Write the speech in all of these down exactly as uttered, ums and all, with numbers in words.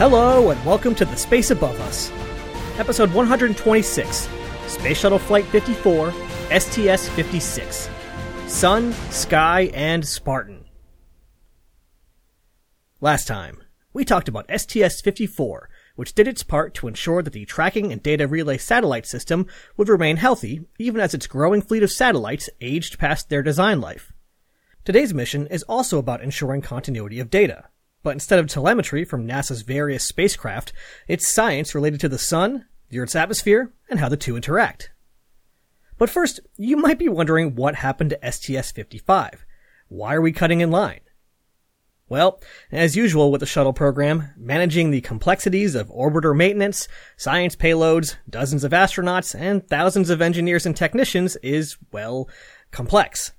Hello and welcome to The Space Above Us, episode one hundred twenty-six, Space Shuttle Flight fifty-four, S T S fifty-six, Sun, Sky, and Spartan. Last time, we talked about S T S fifty-four, which did its part to ensure that the tracking and data relay satellite system would remain healthy, even as its growing fleet of satellites aged past their design life. Today's mission is also about ensuring continuity of data. But instead of telemetry from NASA's various spacecraft, it's science related to the sun, the Earth's atmosphere, and how the two interact. But first, you might be wondering what happened to S T S fifty-five. Why are we cutting in line? Well, as usual with the shuttle program, managing the complexities of orbiter maintenance, science payloads, dozens of astronauts, and thousands of engineers and technicians is, well, complex.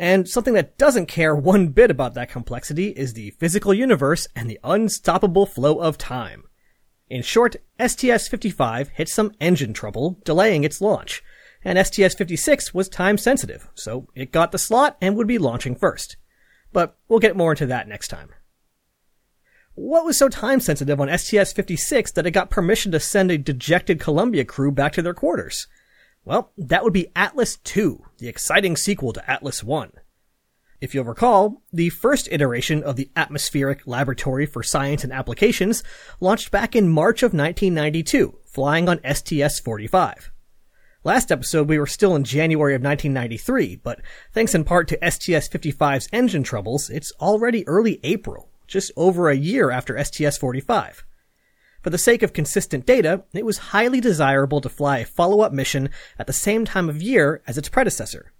And something that doesn't care one bit about that complexity is the physical universe and the unstoppable flow of time. In short, S T S fifty-five hit some engine trouble, delaying its launch, and S T S fifty-six was time-sensitive, so it got the slot and would be launching first. But we'll get more into that next time. What was so time-sensitive on S T S fifty-six that it got permission to send a dejected Columbia crew back to their quarters? Well, that would be Atlas two, the exciting sequel to Atlas one. If you'll recall, the first iteration of the Atmospheric Laboratory for Science and Applications launched back in March of nineteen ninety-two, flying on S T S forty-five. Last episode, we were still in January of nineteen ninety-three, but thanks in part to S T S fifty-five's engine troubles, it's already early April, just over a year after S T S forty-five. For the sake of consistent data, it was highly desirable to fly a follow-up mission at the same time of year as its predecessor.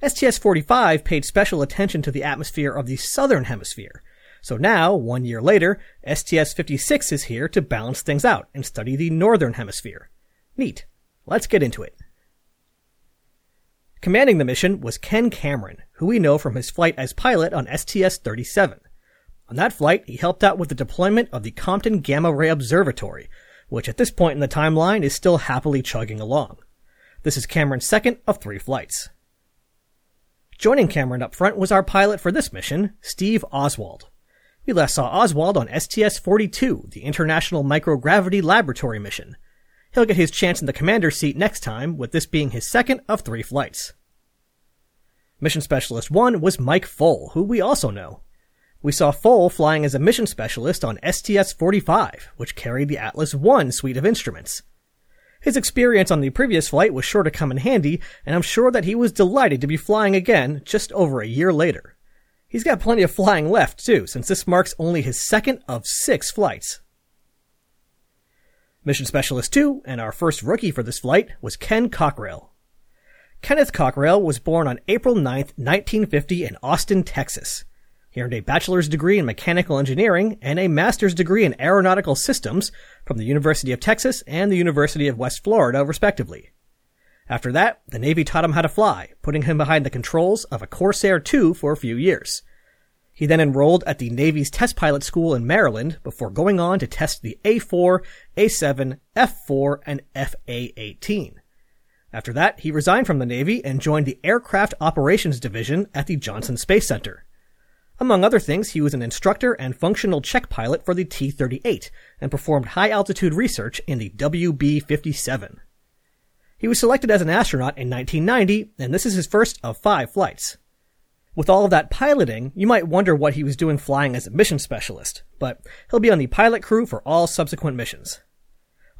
S T S forty-five paid special attention to the atmosphere of the southern hemisphere, so now, one year later, S T S fifty-six is here to balance things out and study the northern hemisphere. Neat. Let's get into it. Commanding the mission was Ken Cameron, who we know from his flight as pilot on S T S thirty-seven. On that flight, he helped out with the deployment of the Compton Gamma Ray Observatory, which at this point in the timeline is still happily chugging along. This is Cameron's second of three flights. Joining Cameron up front was our pilot for this mission, Steve Oswald. We last saw Oswald on S T S forty-two, the International Microgravity Laboratory mission. He'll get his chance in the commander's seat next time, with this being his second of three flights. Mission Specialist one was Mike Foale, who we also know. We saw Foale flying as a mission specialist on S T S forty-five, which carried the Atlas one suite of instruments. His experience on the previous flight was sure to come in handy, and I'm sure that he was delighted to be flying again just over a year later. He's got plenty of flying left, too, since this marks only his second of six flights. Mission Specialist two, and our first rookie for this flight, was Ken Cockrell. Kenneth Cockrell was born on April ninth, nineteen fifty in Austin, Texas. He earned a bachelor's degree in mechanical engineering and a master's degree in aeronautical systems from the University of Texas and the University of West Florida, respectively. After that, the Navy taught him how to fly, putting him behind the controls of a Corsair two for a few years. He then enrolled at the Navy's Test Pilot School in Maryland before going on to test the A four, A seven, F four, and F A eighteen. After that, he resigned from the Navy and joined the Aircraft Operations Division at the Johnson Space Center. Among other things, he was an instructor and functional check pilot for the T thirty-eight and performed high-altitude research in the W B fifty-seven. He was selected as an astronaut in nineteen ninety, and this is his first of five flights. With all of that piloting, you might wonder what he was doing flying as a mission specialist, but he'll be on the pilot crew for all subsequent missions.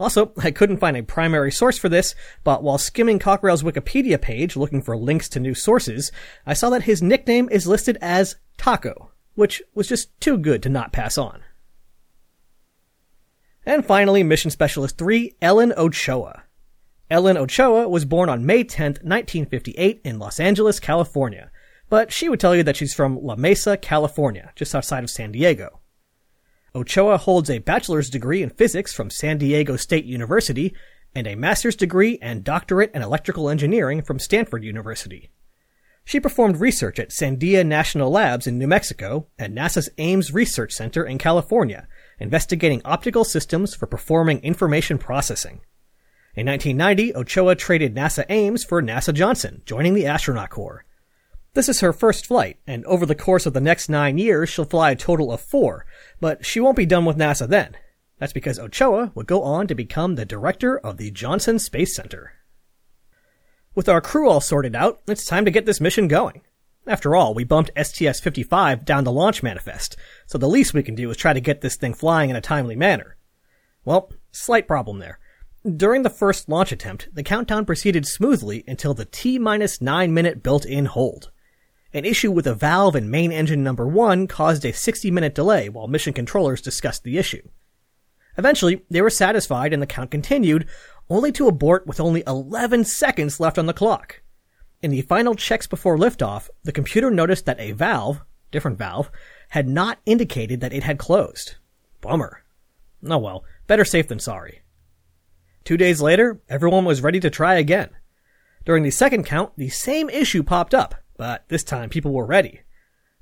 Also, I couldn't find a primary source for this, but while skimming Cockrell's Wikipedia page looking for links to new sources, I saw that his nickname is listed as Taco, which was just too good to not pass on. And finally, Mission Specialist three, Ellen Ochoa. Ellen Ochoa was born on May tenth, nineteen fifty-eight in Los Angeles, California, but she would tell you that she's from La Mesa, California, just outside of San Diego. Ochoa holds a bachelor's degree in physics from San Diego State University and a master's degree and doctorate in electrical engineering from Stanford University. She performed research at Sandia National Labs in New Mexico and NASA's Ames Research Center in California, investigating optical systems for performing information processing. In nineteen ninety, Ochoa traded NASA Ames for NASA Johnson, joining the Astronaut Corps. This is her first flight, and over the course of the next nine years, she'll fly a total of four, but she won't be done with NASA then. That's because Ochoa would go on to become the director of the Johnson Space Center. With our crew all sorted out, it's time to get this mission going. After all, we bumped S T S fifty-five down the launch manifest, so the least we can do is try to get this thing flying in a timely manner. Well, slight problem there. During the first launch attempt, the countdown proceeded smoothly until the T minus nine minute built-in hold. An issue with a valve in main engine number one caused a sixty minute delay while mission controllers discussed the issue. Eventually, they were satisfied and the count continued, only to abort with only eleven seconds left on the clock. In the final checks before liftoff, the computer noticed that a valve, different valve, had not indicated that it had closed. Bummer. Oh well, better safe than sorry. Two days later, everyone was ready to try again. During the second count, the same issue popped up, but this time people were ready.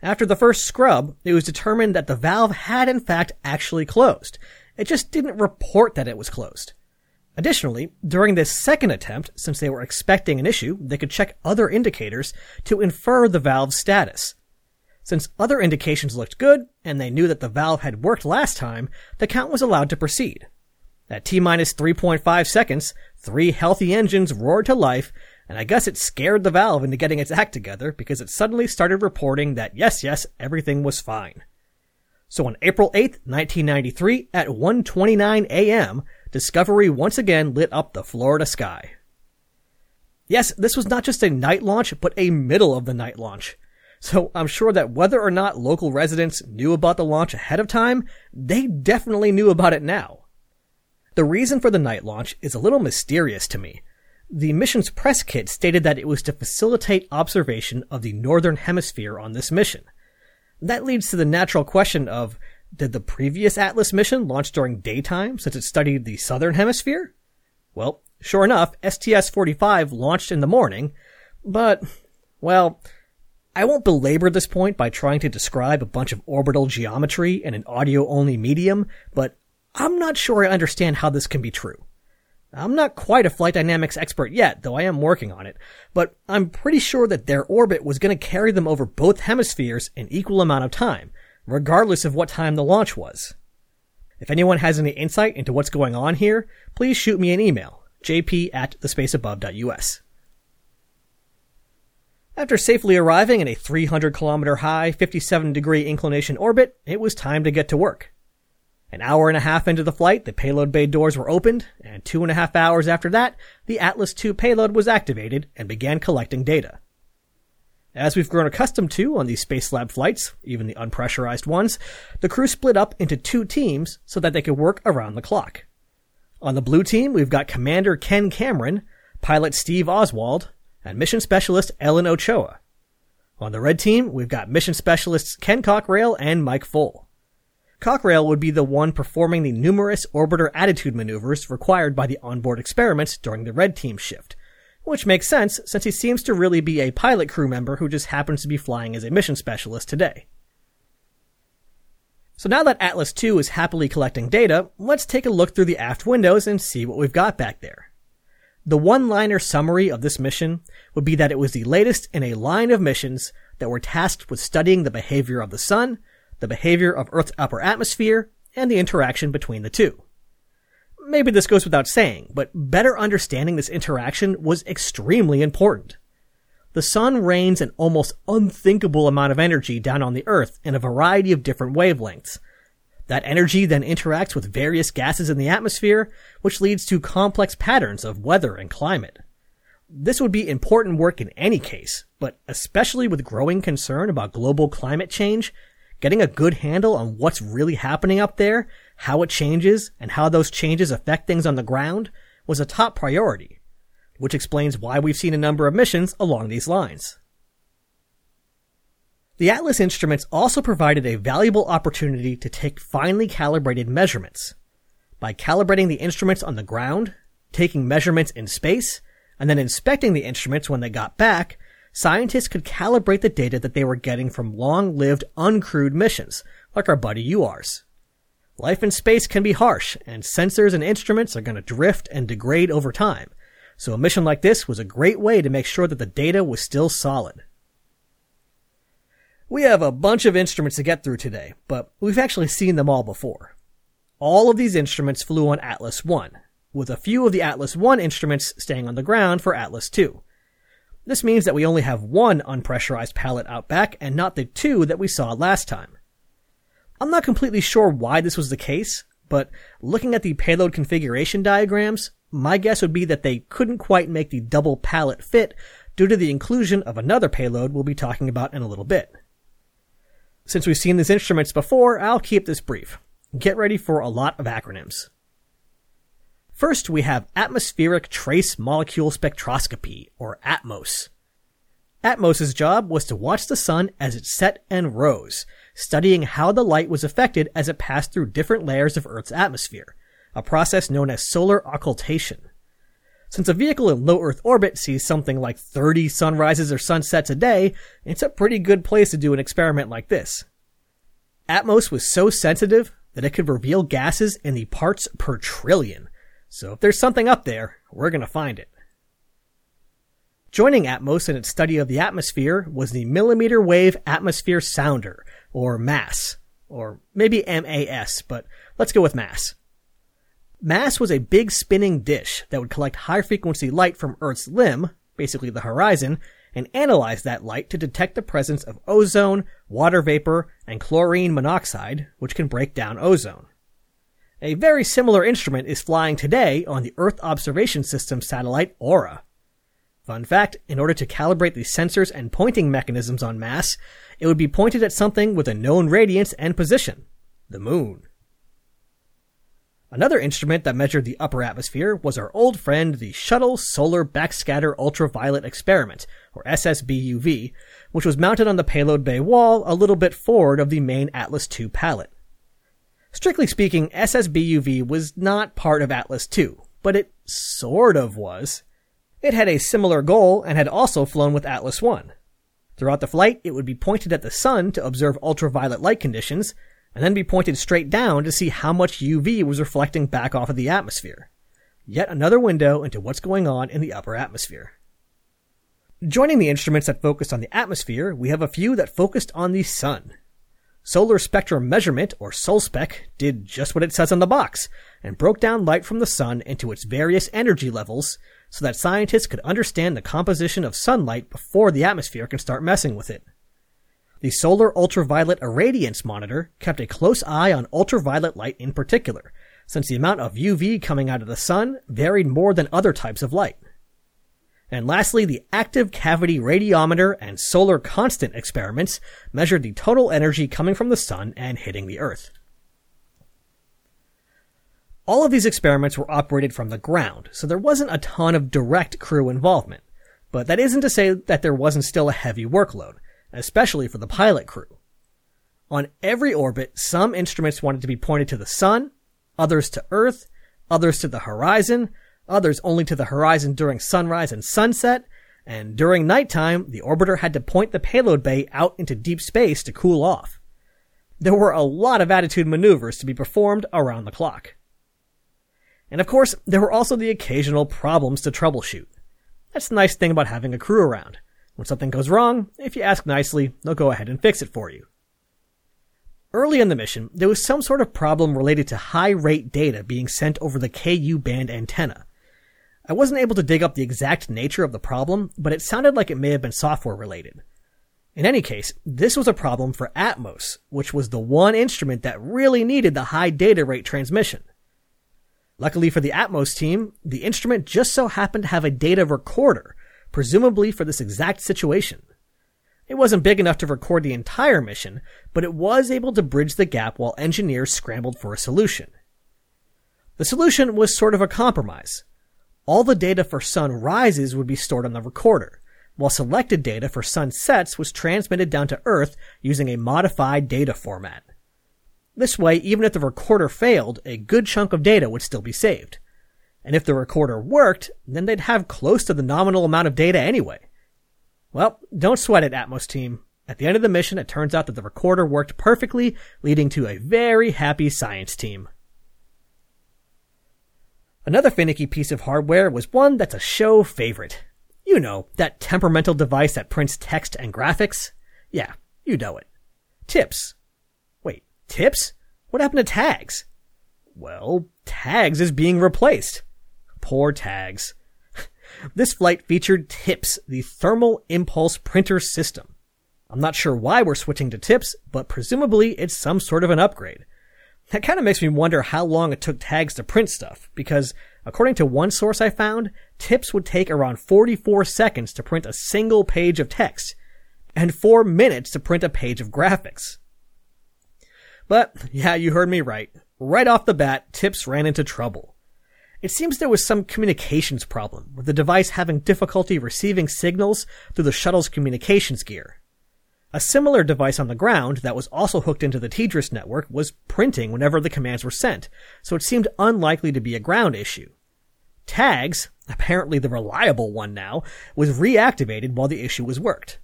After the first scrub, it was determined that the valve had in fact actually closed. It just didn't report that it was closed. Additionally, during this second attempt, since they were expecting an issue, they could check other indicators to infer the valve's status. Since other indications looked good, and they knew that the valve had worked last time, the count was allowed to proceed. At T minus three point five seconds, three healthy engines roared to life, and I guess it scared the valve into getting its act together because it suddenly started reporting that yes, yes, everything was fine. So on April eighth, nineteen ninety-three, at one twenty-nine a.m., Discovery once again lit up the Florida sky. Yes, this was not just a night launch, but a middle-of-the-night launch. So I'm sure that whether or not local residents knew about the launch ahead of time, they definitely knew about it now. The reason for the night launch is a little mysterious to me. The mission's press kit stated that it was to facilitate observation of the northern hemisphere on this mission. That leads to the natural question of, did the previous ATLAS mission launch during daytime since it studied the southern hemisphere? Well, sure enough, S T S forty-five launched in the morning, but, well, I won't belabor this point by trying to describe a bunch of orbital geometry in an audio-only medium, but I'm not sure I understand how this can be true. I'm not quite a flight dynamics expert yet, though I am working on it, but I'm pretty sure that their orbit was going to carry them over both hemispheres an equal amount of time, regardless of what time the launch was. If anyone has any insight into what's going on here, please shoot me an email, j p at the space above dot u s. After safely arriving in a three hundred kilometer high, fifty-seven degree inclination orbit, it was time to get to work. An hour and a half into the flight, the payload bay doors were opened, and two and a half hours after that, the Atlas two payload was activated and began collecting data. As we've grown accustomed to on these Space Lab flights, even the unpressurized ones, the crew split up into two teams so that they could work around the clock. On the blue team, we've got Commander Ken Cameron, Pilot Steve Oswald, and Mission Specialist Ellen Ochoa. On the red team, we've got Mission Specialists Ken Cockrell and Mike Foale. Cockrell would be the one performing the numerous orbiter attitude maneuvers required by the onboard experiments during the red team shift, which makes sense since he seems to really be a pilot crew member who just happens to be flying as a mission specialist today. So now that Atlas two is happily collecting data, let's take a look through the aft windows and see what we've got back there. The one-liner summary of this mission would be that it was the latest in a line of missions that were tasked with studying the behavior of the sun, the behavior of Earth's upper atmosphere, and the interaction between the two. Maybe this goes without saying, but better understanding this interaction was extremely important. The sun rains an almost unthinkable amount of energy down on the Earth in a variety of different wavelengths. That energy then interacts with various gases in the atmosphere, which leads to complex patterns of weather and climate. This would be important work in any case, but especially with growing concern about global climate change, getting a good handle on what's really happening up there, how it changes, and how those changes affect things on the ground was a top priority, which explains why we've seen a number of missions along these lines. The ATLAS instruments also provided a valuable opportunity to take finely calibrated measurements. By calibrating the instruments on the ground, taking measurements in space, and then inspecting the instruments when they got back, scientists could calibrate the data that they were getting from long-lived, uncrewed missions, like our buddy U A R S. Life in space can be harsh, and sensors and instruments are going to drift and degrade over time, so a mission like this was a great way to make sure that the data was still solid. We have a bunch of instruments to get through today, but we've actually seen them all before. All of these instruments flew on Atlas one, with a few of the Atlas one instruments staying on the ground for Atlas two. This means that we only have one unpressurized pallet out back and not the two that we saw last time. I'm not completely sure why this was the case, but looking at the payload configuration diagrams, my guess would be that they couldn't quite make the double pallet fit due to the inclusion of another payload we'll be talking about in a little bit. Since we've seen these instruments before, I'll keep this brief. Get ready for a lot of acronyms. First, we have Atmospheric Trace Molecule Spectroscopy, or ATMOS. ATMOS's job was to watch the sun as it set and rose, studying how the light was affected as it passed through different layers of Earth's atmosphere, a process known as solar occultation. Since a vehicle in low Earth orbit sees something like thirty sunrises or sunsets a day, it's a pretty good place to do an experiment like this. ATMOS was so sensitive that it could reveal gases in the parts per trillion. So if there's something up there, we're going to find it. Joining ATMOS in its study of the atmosphere was the Millimeter Wave Atmosphere Sounder, or MASS, or maybe M A S, but let's go with MASS. MASS was a big spinning dish that would collect high-frequency light from Earth's limb, basically the horizon, and analyze that light to detect the presence of ozone, water vapor, and chlorine monoxide, which can break down ozone. A very similar instrument is flying today on the Earth Observation System satellite AURA. Fun fact, in order to calibrate the sensors and pointing mechanisms on MASS, it would be pointed at something with a known radiance and position, the moon. Another instrument that measured the upper atmosphere was our old friend the Shuttle Solar Backscatter Ultraviolet Experiment, or S S B U V, which was mounted on the payload bay wall a little bit forward of the main Atlas two pallet. Strictly speaking, S S B U V was not part of Atlas two, but it sort of was. It had a similar goal and had also flown with Atlas one. Throughout the flight, it would be pointed at the sun to observe ultraviolet light conditions, and then be pointed straight down to see how much U V was reflecting back off of the atmosphere. Yet another window into what's going on in the upper atmosphere. Joining the instruments that focused on the atmosphere, we have a few that focused on the sun. Solar Spectrum Measurement, or SolSpec, did just what it says on the box, and broke down light from the sun into its various energy levels so that scientists could understand the composition of sunlight before the atmosphere can start messing with it. The Solar Ultraviolet Irradiance Monitor kept a close eye on ultraviolet light in particular, since the amount of U V coming out of the sun varied more than other types of light. And lastly, the Active Cavity Radiometer and Solar Constant experiments measured the total energy coming from the sun and hitting the Earth. All of these experiments were operated from the ground, so there wasn't a ton of direct crew involvement, but that isn't to say that there wasn't still a heavy workload, especially for the pilot crew. On every orbit, some instruments wanted to be pointed to the sun, others to Earth, others to the horizon, others only to the horizon during sunrise and sunset, and during nighttime, the orbiter had to point the payload bay out into deep space to cool off. There were a lot of attitude maneuvers to be performed around the clock. And of course, there were also the occasional problems to troubleshoot. That's the nice thing about having a crew around. When something goes wrong, if you ask nicely, they'll go ahead and fix it for you. Early in the mission, there was some sort of problem related to high-rate data being sent over the Ku band antenna. I wasn't able to dig up the exact nature of the problem, but it sounded like it may have been software-related. In any case, this was a problem for ATMOS, which was the one instrument that really needed the high data rate transmission. Luckily for the ATMOS team, the instrument just so happened to have a data recorder, presumably for this exact situation. It wasn't big enough to record the entire mission, but it was able to bridge the gap while engineers scrambled for a solution. The solution was sort of a compromise. All the data for sun rises would be stored on the recorder, while selected data for sunsets was transmitted down to Earth using a modified data format. This way, even if the recorder failed, a good chunk of data would still be saved. And if the recorder worked, then they'd have close to the nominal amount of data anyway. Well, don't sweat it, ATMOS team. At the end of the mission, it turns out that the recorder worked perfectly, leading to a very happy science team. Another finicky piece of hardware was one that's a show favorite. You know, that temperamental device that prints text and graphics. Yeah, you know it. Tips. Wait, tips? What happened to tags? well, TAGS is being replaced. Poor TAGS. This flight featured TIPS, the Thermal Impulse Printer System. I'm not sure why we're switching to TIPS, but presumably it's some sort of an upgrade. That kind of makes me wonder how long it took TAGS to print stuff, because according to one source I found, TIPS would take around forty-four seconds to print a single page of text, and four minutes to print a page of graphics. But, yeah, you heard me right. Right off the bat, TIPS ran into trouble. It seems there was some communications problem, with the device having difficulty receiving signals through the shuttle's communications gear. A similar device on the ground that was also hooked into the T D R S network was printing whenever the commands were sent, so it seemed unlikely to be a ground issue. TAGS, apparently the reliable one now, was reactivated while the issue was worked.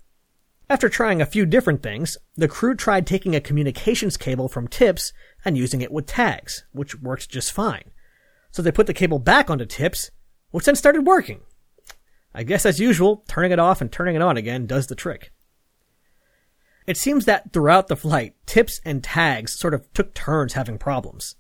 After trying a few different things, the crew tried taking a communications cable from TIPS and using it with TAGS, which worked just fine. So they put the cable back onto TIPS, which then started working. I guess as usual, turning it off and turning it on again does the trick. It seems that throughout the flight, TIPS and TAGS sort of took turns having problems.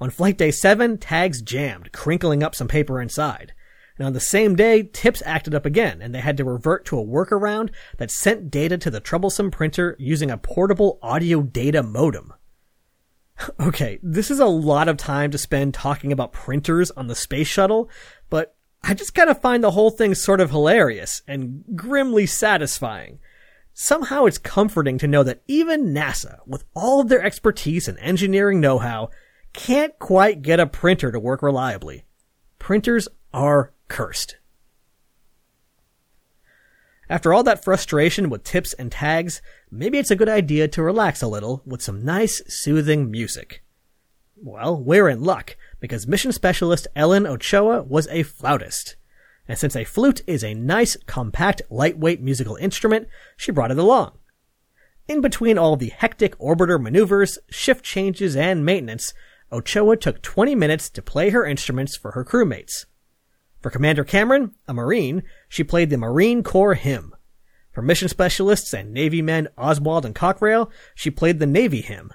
On flight day seven, TAGS jammed, crinkling up some paper inside. And on the same day, TIPS acted up again, and they had to revert to a workaround that sent data to the troublesome printer using a portable audio data modem. Okay, this is a lot of time to spend talking about printers on the space shuttle, but I just kind of find the whole thing sort of hilarious and grimly satisfying. Somehow it's comforting to know that even NASA, with all of their expertise and engineering know-how, can't quite get a printer to work reliably. Printers are cursed. After all that frustration with TIPS and TAGS, maybe it's a good idea to relax a little with some nice, soothing music. Well, we're in luck, because mission specialist Ellen Ochoa was a flautist. And since a flute is a nice, compact, lightweight musical instrument, she brought it along. In between all the hectic orbiter maneuvers, shift changes, and maintenance, Ochoa took twenty minutes to play her instruments for her crewmates. For Commander Cameron, a Marine, she played the Marine Corps hymn. For mission specialists and Navy men Oswald and Cockrell, she played the Navy hymn.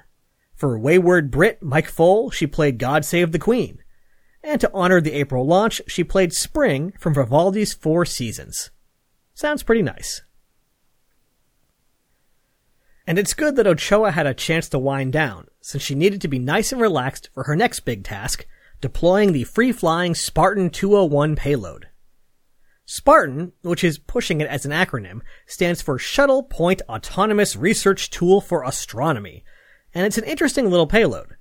For wayward Brit Mike Foale, she played God Save the Queen. And to honor the April launch, she played Spring from Vivaldi's Four Seasons. Sounds pretty nice. And it's good that Ochoa had a chance to wind down, since she needed to be nice and relaxed for her next big task, deploying the free-flying Spartan two oh one payload. Spartan, which is pushing it as an acronym, stands for Shuttle Point Autonomous Research Tool for Astronomy, and it's an interesting little payload.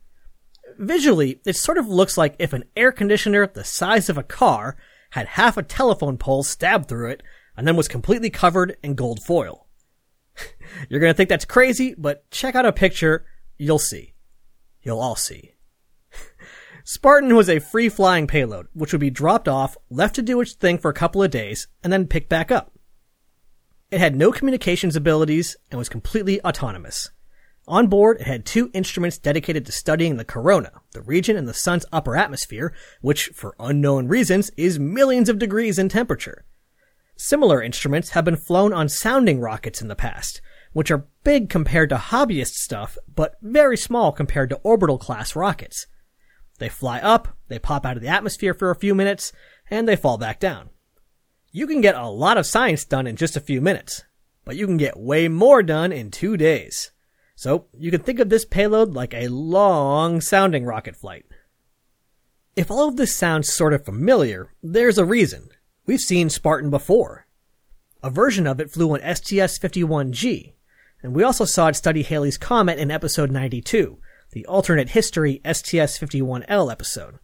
Visually, it sort of looks like if an air conditioner the size of a car had half a telephone pole stabbed through it and then was completely covered in gold foil. You're going to think that's crazy, but check out a picture. You'll see. You'll all see. Spartan was a free-flying payload, which would be dropped off, left to do its thing for a couple of days, and then picked back up. It had no communications abilities and was completely autonomous. On board, it had two instruments dedicated to studying the corona, the region in the sun's upper atmosphere, which, for unknown reasons, is millions of degrees in temperature. Similar instruments have been flown on sounding rockets in the past, which are big compared to hobbyist stuff, but very small compared to orbital-class rockets. They fly up, they pop out of the atmosphere for a few minutes, and they fall back down. You can get a lot of science done in just a few minutes, but you can get way more done in two days. So you can think of this payload like a long sounding rocket flight. If all of this sounds sort of familiar, there's a reason. We've seen Spartan before. A version of it flew on S T S fifty-one G, and we also saw it study Halley's Comet in episode ninety-two, the alternate history S T S fifty-one L episode.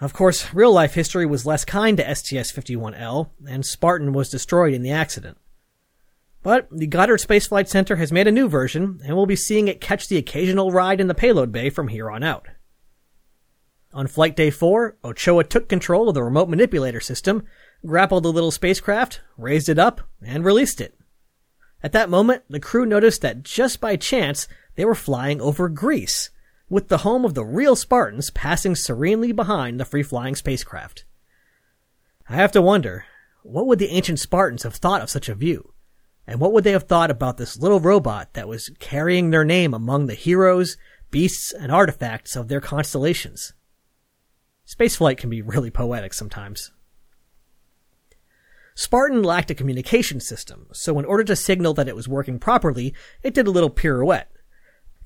Of course, real-life history was less kind to S T S fifty-one L, and Spartan was destroyed in the accident. But the Goddard Space Flight Center has made a new version, and we'll be seeing it catch the occasional ride in the payload bay from here on out. On flight day four, Ochoa took control of the remote manipulator system, grappled the little spacecraft, raised it up, and released it. At that moment, the crew noticed that just by chance, they were flying over Greece, with the home of the real Spartans passing serenely behind the free-flying spacecraft. I have to wonder, what would the ancient Spartans have thought of such a view? And what would they have thought about this little robot that was carrying their name among the heroes, beasts and artifacts of their constellations. Spaceflight can be really poetic sometimes. Spartan lacked a communication system, so in order to signal that it was working properly, it did a little pirouette.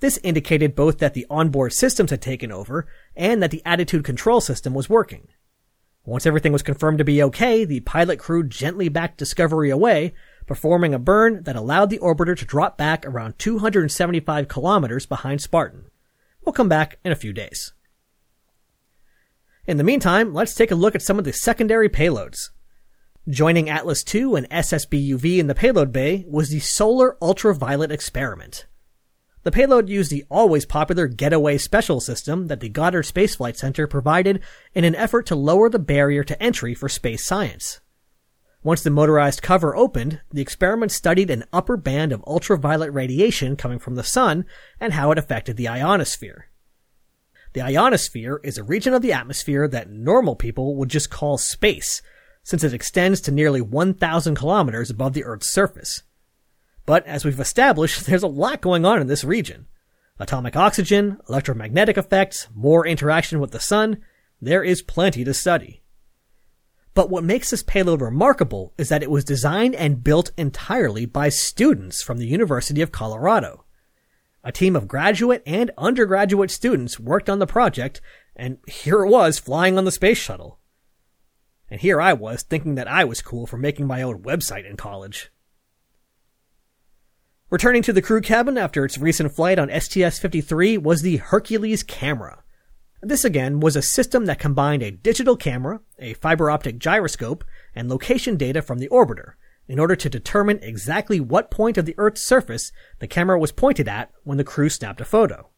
This indicated both that the onboard systems had taken over, and that the attitude control system was working. Once everything was confirmed to be okay, the pilot crew gently backed Discovery away, performing a burn that allowed the orbiter to drop back around two hundred seventy-five kilometers behind Spartan. We'll come back in a few days. In the meantime, let's take a look at some of the secondary payloads. Joining Atlas two and S S B U V in the payload bay was the Solar Ultraviolet Experiment. The payload used the always popular Getaway Special system that the Goddard Space Flight Center provided in an effort to lower the barrier to entry for space science. Once the motorized cover opened, the experiment studied an upper band of ultraviolet radiation coming from the sun and how it affected the ionosphere. The ionosphere is a region of the atmosphere that normal people would just call space, since it extends to nearly one thousand kilometers above the Earth's surface. But as we've established, there's a lot going on in this region. Atomic oxygen, electromagnetic effects, more interaction with the sun, there is plenty to study. But what makes this payload remarkable is that it was designed and built entirely by students from the University of Colorado. A team of graduate and undergraduate students worked on the project, and here it was flying on the space shuttle. And here I was thinking that I was cool for making my own website in college. Returning to the crew cabin after its recent flight on S T S fifty-three was the Hercules camera. This again was a system that combined a digital camera, a fiber optic gyroscope, and location data from the orbiter in order to determine exactly what point of the Earth's surface the camera was pointed at when the crew snapped a photo.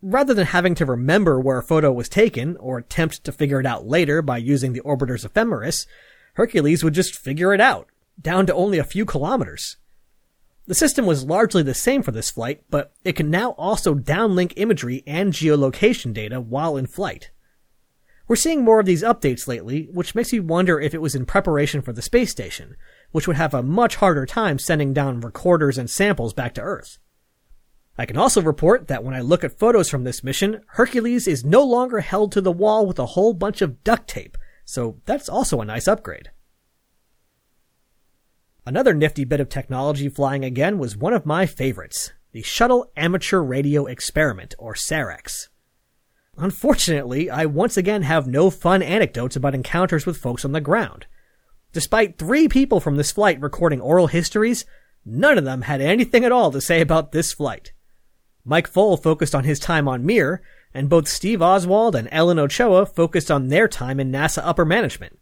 Rather than having to remember where a photo was taken or attempt to figure it out later by using the orbiter's ephemeris, Hercules would just figure it out, down to only a few kilometers. The system was largely the same for this flight, but it can now also downlink imagery and geolocation data while in flight. We're seeing more of these updates lately, which makes me wonder if it was in preparation for the space station, which would have a much harder time sending down recorders and samples back to Earth. I can also report that when I look at photos from this mission, Hercules is no longer held to the wall with a whole bunch of duct tape, so that's also a nice upgrade. Another nifty bit of technology flying again was one of my favorites, the Shuttle Amateur Radio Experiment, or SAREX. Unfortunately, I once again have no fun anecdotes about encounters with folks on the ground. Despite three people from this flight recording oral histories, none of them had anything at all to say about this flight. Mike Foale focused on his time on Mir, and both Steve Oswald and Ellen Ochoa focused on their time in NASA upper management.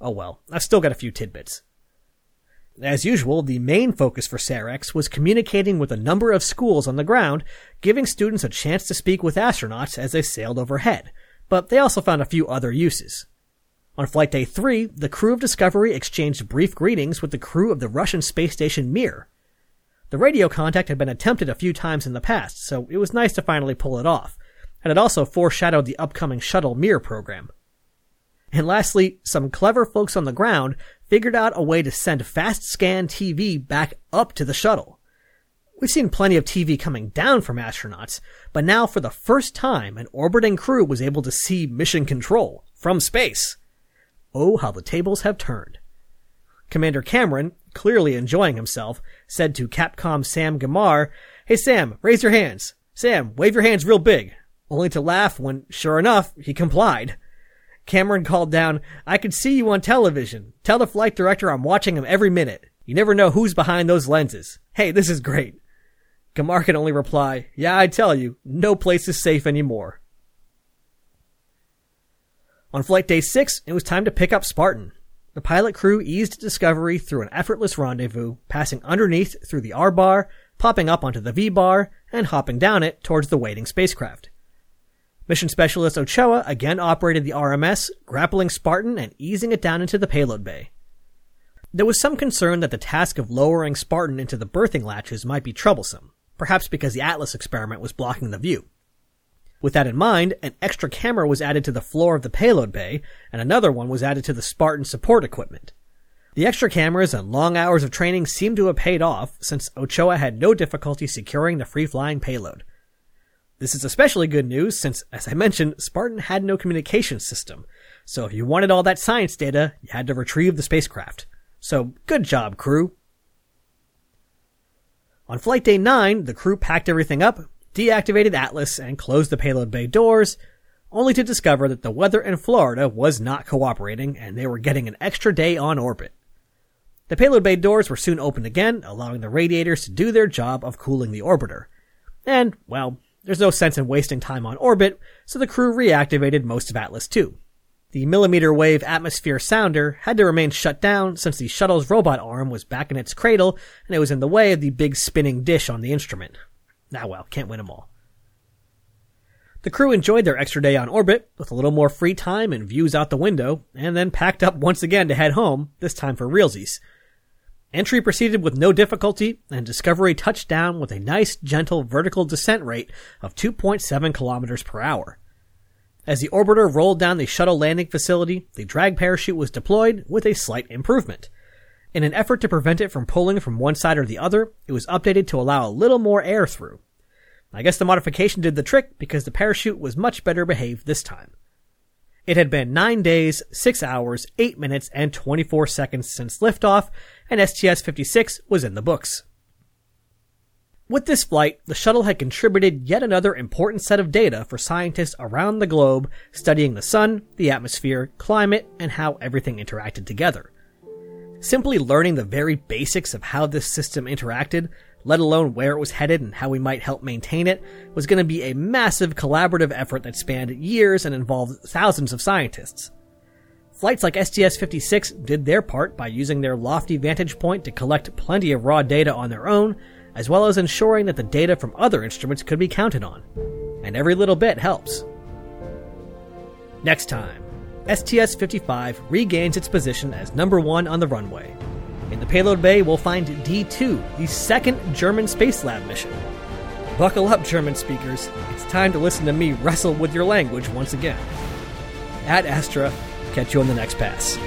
Oh well, I've still got a few tidbits. As usual, the main focus for SAREX was communicating with a number of schools on the ground, giving students a chance to speak with astronauts as they sailed overhead, but they also found a few other uses. On Flight Day three, the crew of Discovery exchanged brief greetings with the crew of the Russian space station Mir. The radio contact had been attempted a few times in the past, so it was nice to finally pull it off, and it also foreshadowed the upcoming Shuttle Mir program. And lastly, some clever folks on the ground figured out a way to send fast-scan T V back up to the shuttle. We've seen plenty of T V coming down from astronauts, but now for the first time, an orbiting crew was able to see mission control from space. Oh, how the tables have turned. Commander Cameron, clearly enjoying himself, said to Capcom Sam Gamar, "Hey Sam, raise your hands. Sam, wave your hands real big," only to laugh when, sure enough, he complied. Cameron called down, "I can see you on television. Tell the flight director I'm watching him every minute. You never know who's behind those lenses. Hey, this is great." Gamar could only reply, "Yeah, I tell you, no place is safe anymore." On Flight Day six, it was time to pick up Spartan. The pilot crew eased Discovery through an effortless rendezvous, passing underneath through the R-bar, popping up onto the V-bar, and hopping down it towards the waiting spacecraft. Mission Specialist Ochoa again operated the R M S, grappling Spartan and easing it down into the payload bay. There was some concern that the task of lowering Spartan into the berthing latches might be troublesome, perhaps because the Atlas experiment was blocking the view. With that in mind, an extra camera was added to the floor of the payload bay, and another one was added to the Spartan support equipment. The extra cameras and long hours of training seemed to have paid off, since Ochoa had no difficulty securing the free-flying payload. This is especially good news since, as I mentioned, Spartan had no communication system. So if you wanted all that science data, you had to retrieve the spacecraft. So good job, crew. On flight day nine, the crew packed everything up, deactivated ATLAS, and closed the payload bay doors, only to discover that the weather in Florida was not cooperating and they were getting an extra day on orbit. The payload bay doors were soon opened again, allowing the radiators to do their job of cooling the orbiter. And, well, there's no sense in wasting time on orbit, so the crew reactivated most of ATLAS two. The millimeter wave atmosphere sounder had to remain shut down since the shuttle's robot arm was back in its cradle and it was in the way of the big spinning dish on the instrument. Ah well, can't win them all. The crew enjoyed their extra day on orbit, with a little more free time and views out the window, and then packed up once again to head home, this time for realsies. Entry proceeded with no difficulty, and Discovery touched down with a nice, gentle vertical descent rate of two point seven kilometers per hour. As the orbiter rolled down the shuttle landing facility, the drag parachute was deployed with a slight improvement. In an effort to prevent it from pulling from one side or the other, it was updated to allow a little more air through. I guess the modification did the trick because the parachute was much better behaved this time. It had been nine days, six hours, eight minutes, and twenty-four seconds since liftoff, and S T S fifty-six was in the books. With this flight, the shuttle had contributed yet another important set of data for scientists around the globe studying the sun, the atmosphere, climate, and how everything interacted together. Simply learning the very basics of how this system interacted, let alone where it was headed and how we might help maintain it, was going to be a massive collaborative effort that spanned years and involved thousands of scientists. Flights like S T S fifty-six did their part by using their lofty vantage point to collect plenty of raw data on their own, as well as ensuring that the data from other instruments could be counted on. And every little bit helps. Next time, S T S fifty-five regains its position as number one on the runway. In the payload bay, we'll find D two, the second German Space Lab mission. Buckle up, German speakers. It's time to listen to me wrestle with your language once again. Ad Astra, catch you on the next pass.